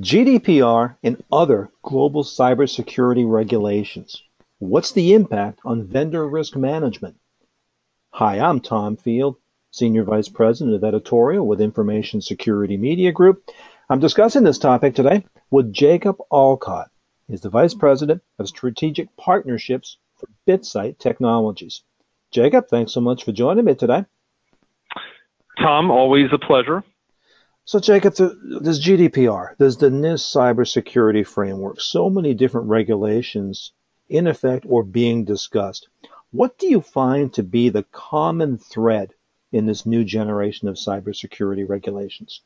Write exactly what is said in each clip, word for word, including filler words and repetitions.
G D P R and other global cybersecurity regulations. What's the impact on vendor risk management? Hi, I'm Tom Field, Senior Vice President of Editorial with Information Security Media Group. I'm discussing this topic today with Jacob Alcott. He's the Vice President of Strategic Partnerships for BitSight Technologies. Jacob, thanks so much for joining me today. Tom, always a pleasure. So, Jacob, there's G D P R, there's the NIST cybersecurity framework, so many different regulations in effect or being discussed. What do you find to be the common thread in this new generation of cybersecurity regulations?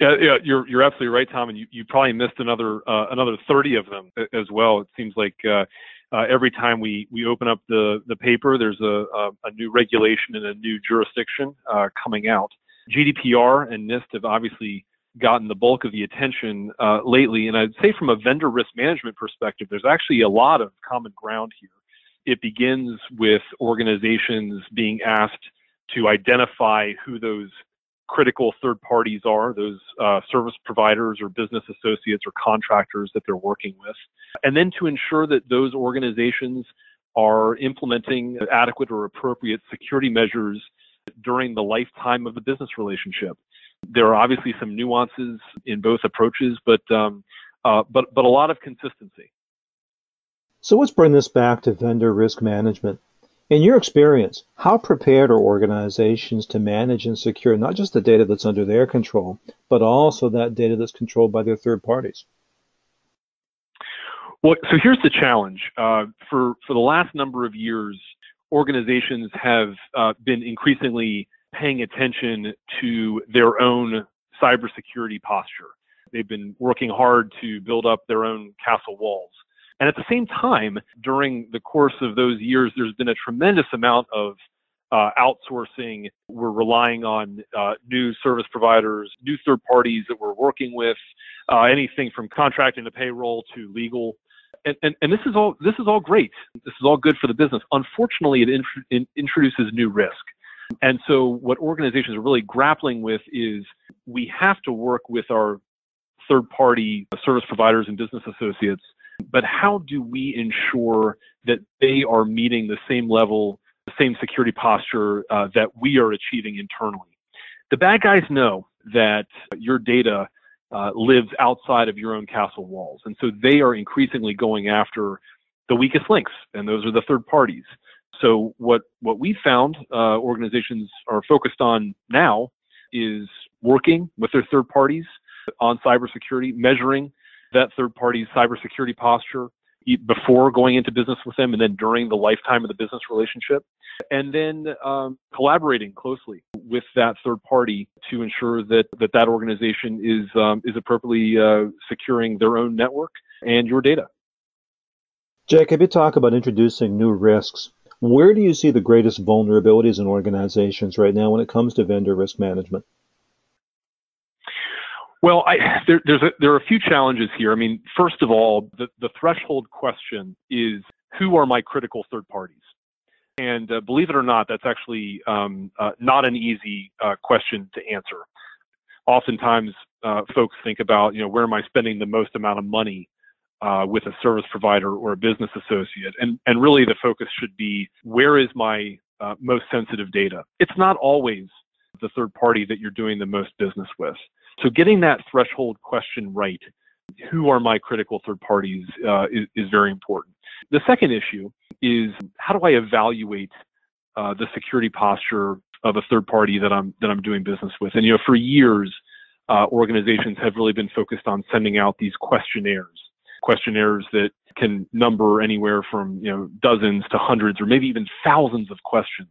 Yeah, yeah, you're you're absolutely right, Tom, and you, you probably missed another uh, another thirty of them as well. It seems like uh, uh, every time we, we open up the, the paper, there's a, a, a new regulation in a new jurisdiction uh, coming out. G D P R and NIST have obviously gotten the bulk of the attention uh, lately, and I'd say from a vendor risk management perspective, there's actually a lot of common ground here. It begins with organizations being asked to identify who those critical third parties are, those uh, service providers or business associates or contractors that they're working with, and then to ensure that those organizations are implementing adequate or appropriate security measures during the lifetime of the business relationship. There are obviously some nuances in both approaches, but um, uh, but but a lot of consistency. So let's bring this back to vendor risk management. In your experience, how prepared are organizations to manage and secure not just the data that's under their control, but also that data that's controlled by their third parties? Well, so here's the challenge. Uh, for for the last number of years, organizations have uh, been increasingly paying attention to their own cybersecurity posture. They've been working hard to build up their own castle walls. And at the same time, during the course of those years, there's been a tremendous amount of uh, outsourcing. We're relying on uh, new service providers, new third parties that we're working with, uh, anything from contracting to payroll to legal. And, and, and this is all this is all great. This is all good for the business. Unfortunately, it, in, it introduces new risk. And so what organizations are really grappling with is we have to work with our third-party service providers and business associates, but how do we ensure that they are meeting the same level, the same security posture uh, that we are achieving internally? The bad guys know that your data uh, lives outside of your own castle walls, and so they are increasingly going after the weakest links, and those are the third parties. So what, what we found uh, organizations are focused on now is working with their third parties on cybersecurity, measuring that third party's cybersecurity posture before going into business with them and then during the lifetime of the business relationship, and then um, collaborating closely with that third party to ensure that that, that organization is um, is appropriately uh, securing their own network and your data. Jacob, you talk about introducing new risks. Where do you see the greatest vulnerabilities in organizations right now when it comes to vendor risk management? Well, I, there, there's a, there are a few challenges here. I mean, first of all, the, the threshold question is, who are my critical third parties? And uh, believe it or not, that's actually um, uh, not an easy uh, question to answer. Oftentimes, uh, folks think about, you know, where am I spending the most amount of money uh, with a service provider or a business associate? And, and really, the focus should be, where is my uh, most sensitive data? It's not always the third party that you're doing the most business with. So getting that threshold question right, who are my critical third parties, uh, is, is very important. The second issue is, how do I evaluate uh, the security posture of a third party that I'm that I'm doing business with? And you know, for years, uh, organizations have really been focused on sending out these questionnaires, questionnaires that can number anywhere from you know dozens to hundreds or maybe even thousands of questions.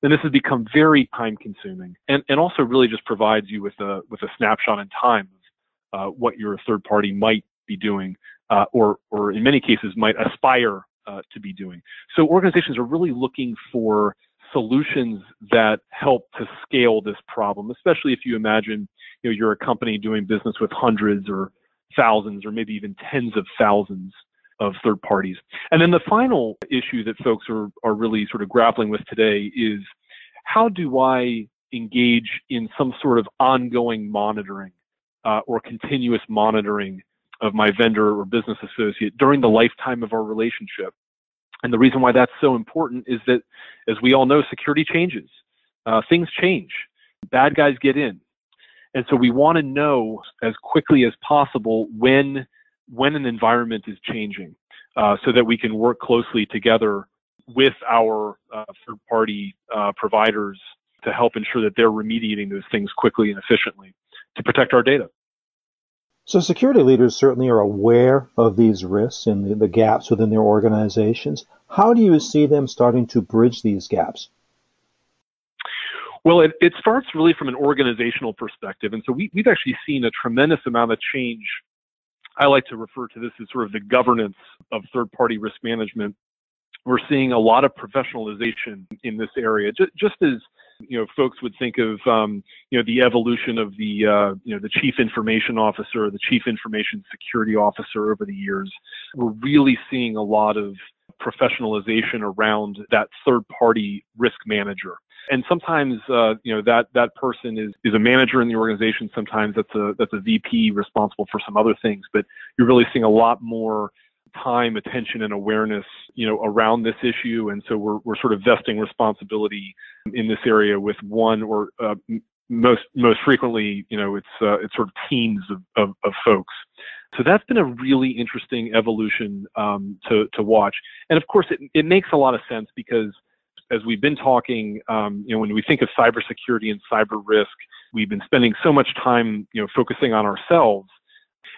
Then this has become very time-consuming, and, and also really just provides you with a with a snapshot in time of uh, what your third party might be doing, uh, or or in many cases might aspire uh, to be doing. So organizations are really looking for solutions that help to scale this problem, especially if you imagine you know you're a company doing business with hundreds or thousands or maybe even tens of thousands of third parties. And then the final issue that folks are, are really sort of grappling with today is, how do I engage in some sort of ongoing monitoring uh, or continuous monitoring of my vendor or business associate during the lifetime of our relationship. And the reason why that's so important is that, as we all know, security changes. Uh, things change. Bad guys get in. And so we want to know as quickly as possible when when an environment is changing, uh, so that we can work closely together with our uh, third-party uh, providers to help ensure that they're remediating those things quickly and efficiently to protect our data. So security leaders certainly are aware of these risks and the, the gaps within their organizations. How do you see them starting to bridge these gaps? Well, it, it starts really from an organizational perspective. And so we, we've actually seen a tremendous amount of change. I like to refer to this as sort of the governance of third-party risk management. We're seeing a lot of professionalization in this area, just, just as you know, folks would think of, um, you know, the evolution of the, uh, you know, the chief information officer, the chief information security officer over the years. We're really seeing a lot of professionalization around that third-party risk manager. And sometimes, uh, you know, that, that person is, is a manager in the organization. Sometimes that's a, that's a V P responsible for some other things, but you're really seeing a lot more time, attention, and awareness, you know, around this issue. And so we're we're sort of vesting responsibility in this area with one or uh, most most frequently, you know, it's uh, it's sort of teams of, of, of folks. So that's been a really interesting evolution um, to to watch. And of course, it it makes a lot of sense because, as we've been talking, um, you know, when we think of cybersecurity and cyber risk, we've been spending so much time, you know, focusing on ourselves,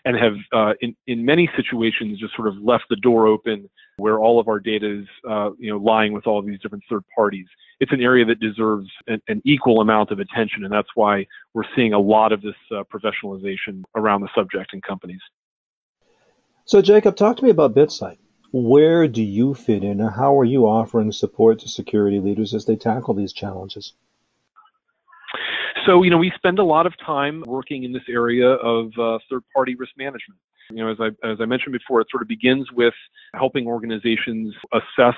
and have uh, in, in many situations just sort of left the door open where all of our data is uh, you know, lying with all of these different third parties. It's an area that deserves an, an equal amount of attention, and that's why we're seeing a lot of this uh, professionalization around the subject in companies. So Jacob, talk to me about BitSight. Where do you fit in, and how are you offering support to security leaders as they tackle these challenges? So, you know, we spend a lot of time working in this area of uh, third-party risk management. You know, as I as I mentioned before, it sort of begins with helping organizations assess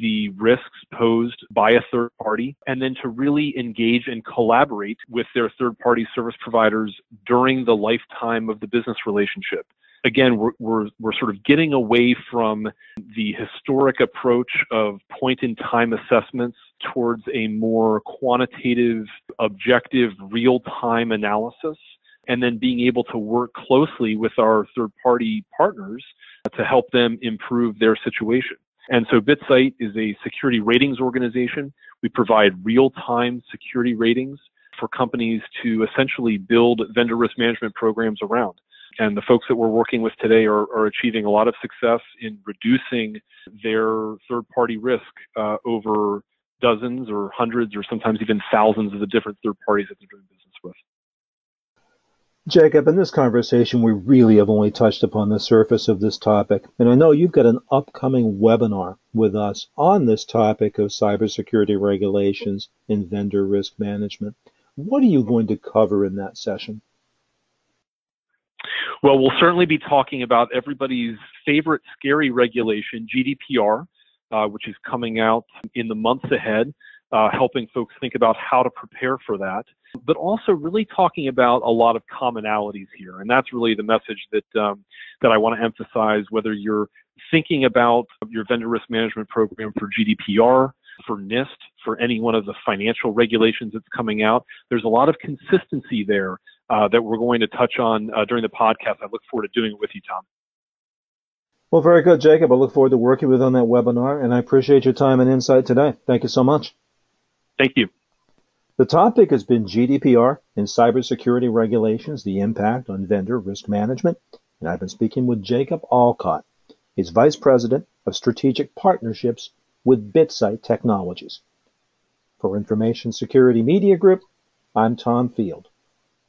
the risks posed by a third party, and then to really engage and collaborate with their third-party service providers during the lifetime of the business relationship. Again, we're, we're we're sort of getting away from the historic approach of point-in-time assessments towards a more quantitative, objective, real-time analysis, and then being able to work closely with our third-party partners to help them improve their situation. And so BitSight is a security ratings organization. We provide real-time security ratings for companies to essentially build vendor risk management programs around. And the folks that we're working with today are, are achieving a lot of success in reducing their third-party risk uh, over dozens or hundreds or sometimes even thousands of the different third parties that they're doing business with. Jacob, in this conversation, we really have only touched upon the surface of this topic. And I know you've got an upcoming webinar with us on this topic of cybersecurity regulations and vendor risk management. What are you going to cover in that session? Well, we'll certainly be talking about everybody's favorite scary regulation, G D P R, uh, which is coming out in the months ahead, uh, helping folks think about how to prepare for that, but also really talking about a lot of commonalities here. And that's really the message that um, that I want to emphasize, whether you're thinking about your vendor risk management program for G D P R, for NIST, for any one of the financial regulations that's coming out. There's a lot of consistency there uh, that we're going to touch on uh, during the podcast. I look forward to doing it with you, Tom. Well, very good, Jacob. I look forward to working with you on that webinar, and I appreciate your time and insight today. Thank you so much. Thank you. The topic has been G D P R and cybersecurity regulations, the impact on vendor risk management. And I've been speaking with Jacob Alcott. He's Vice President of Strategic Partnerships with BitSight Technologies. For Information Security Media Group, I'm Tom Field.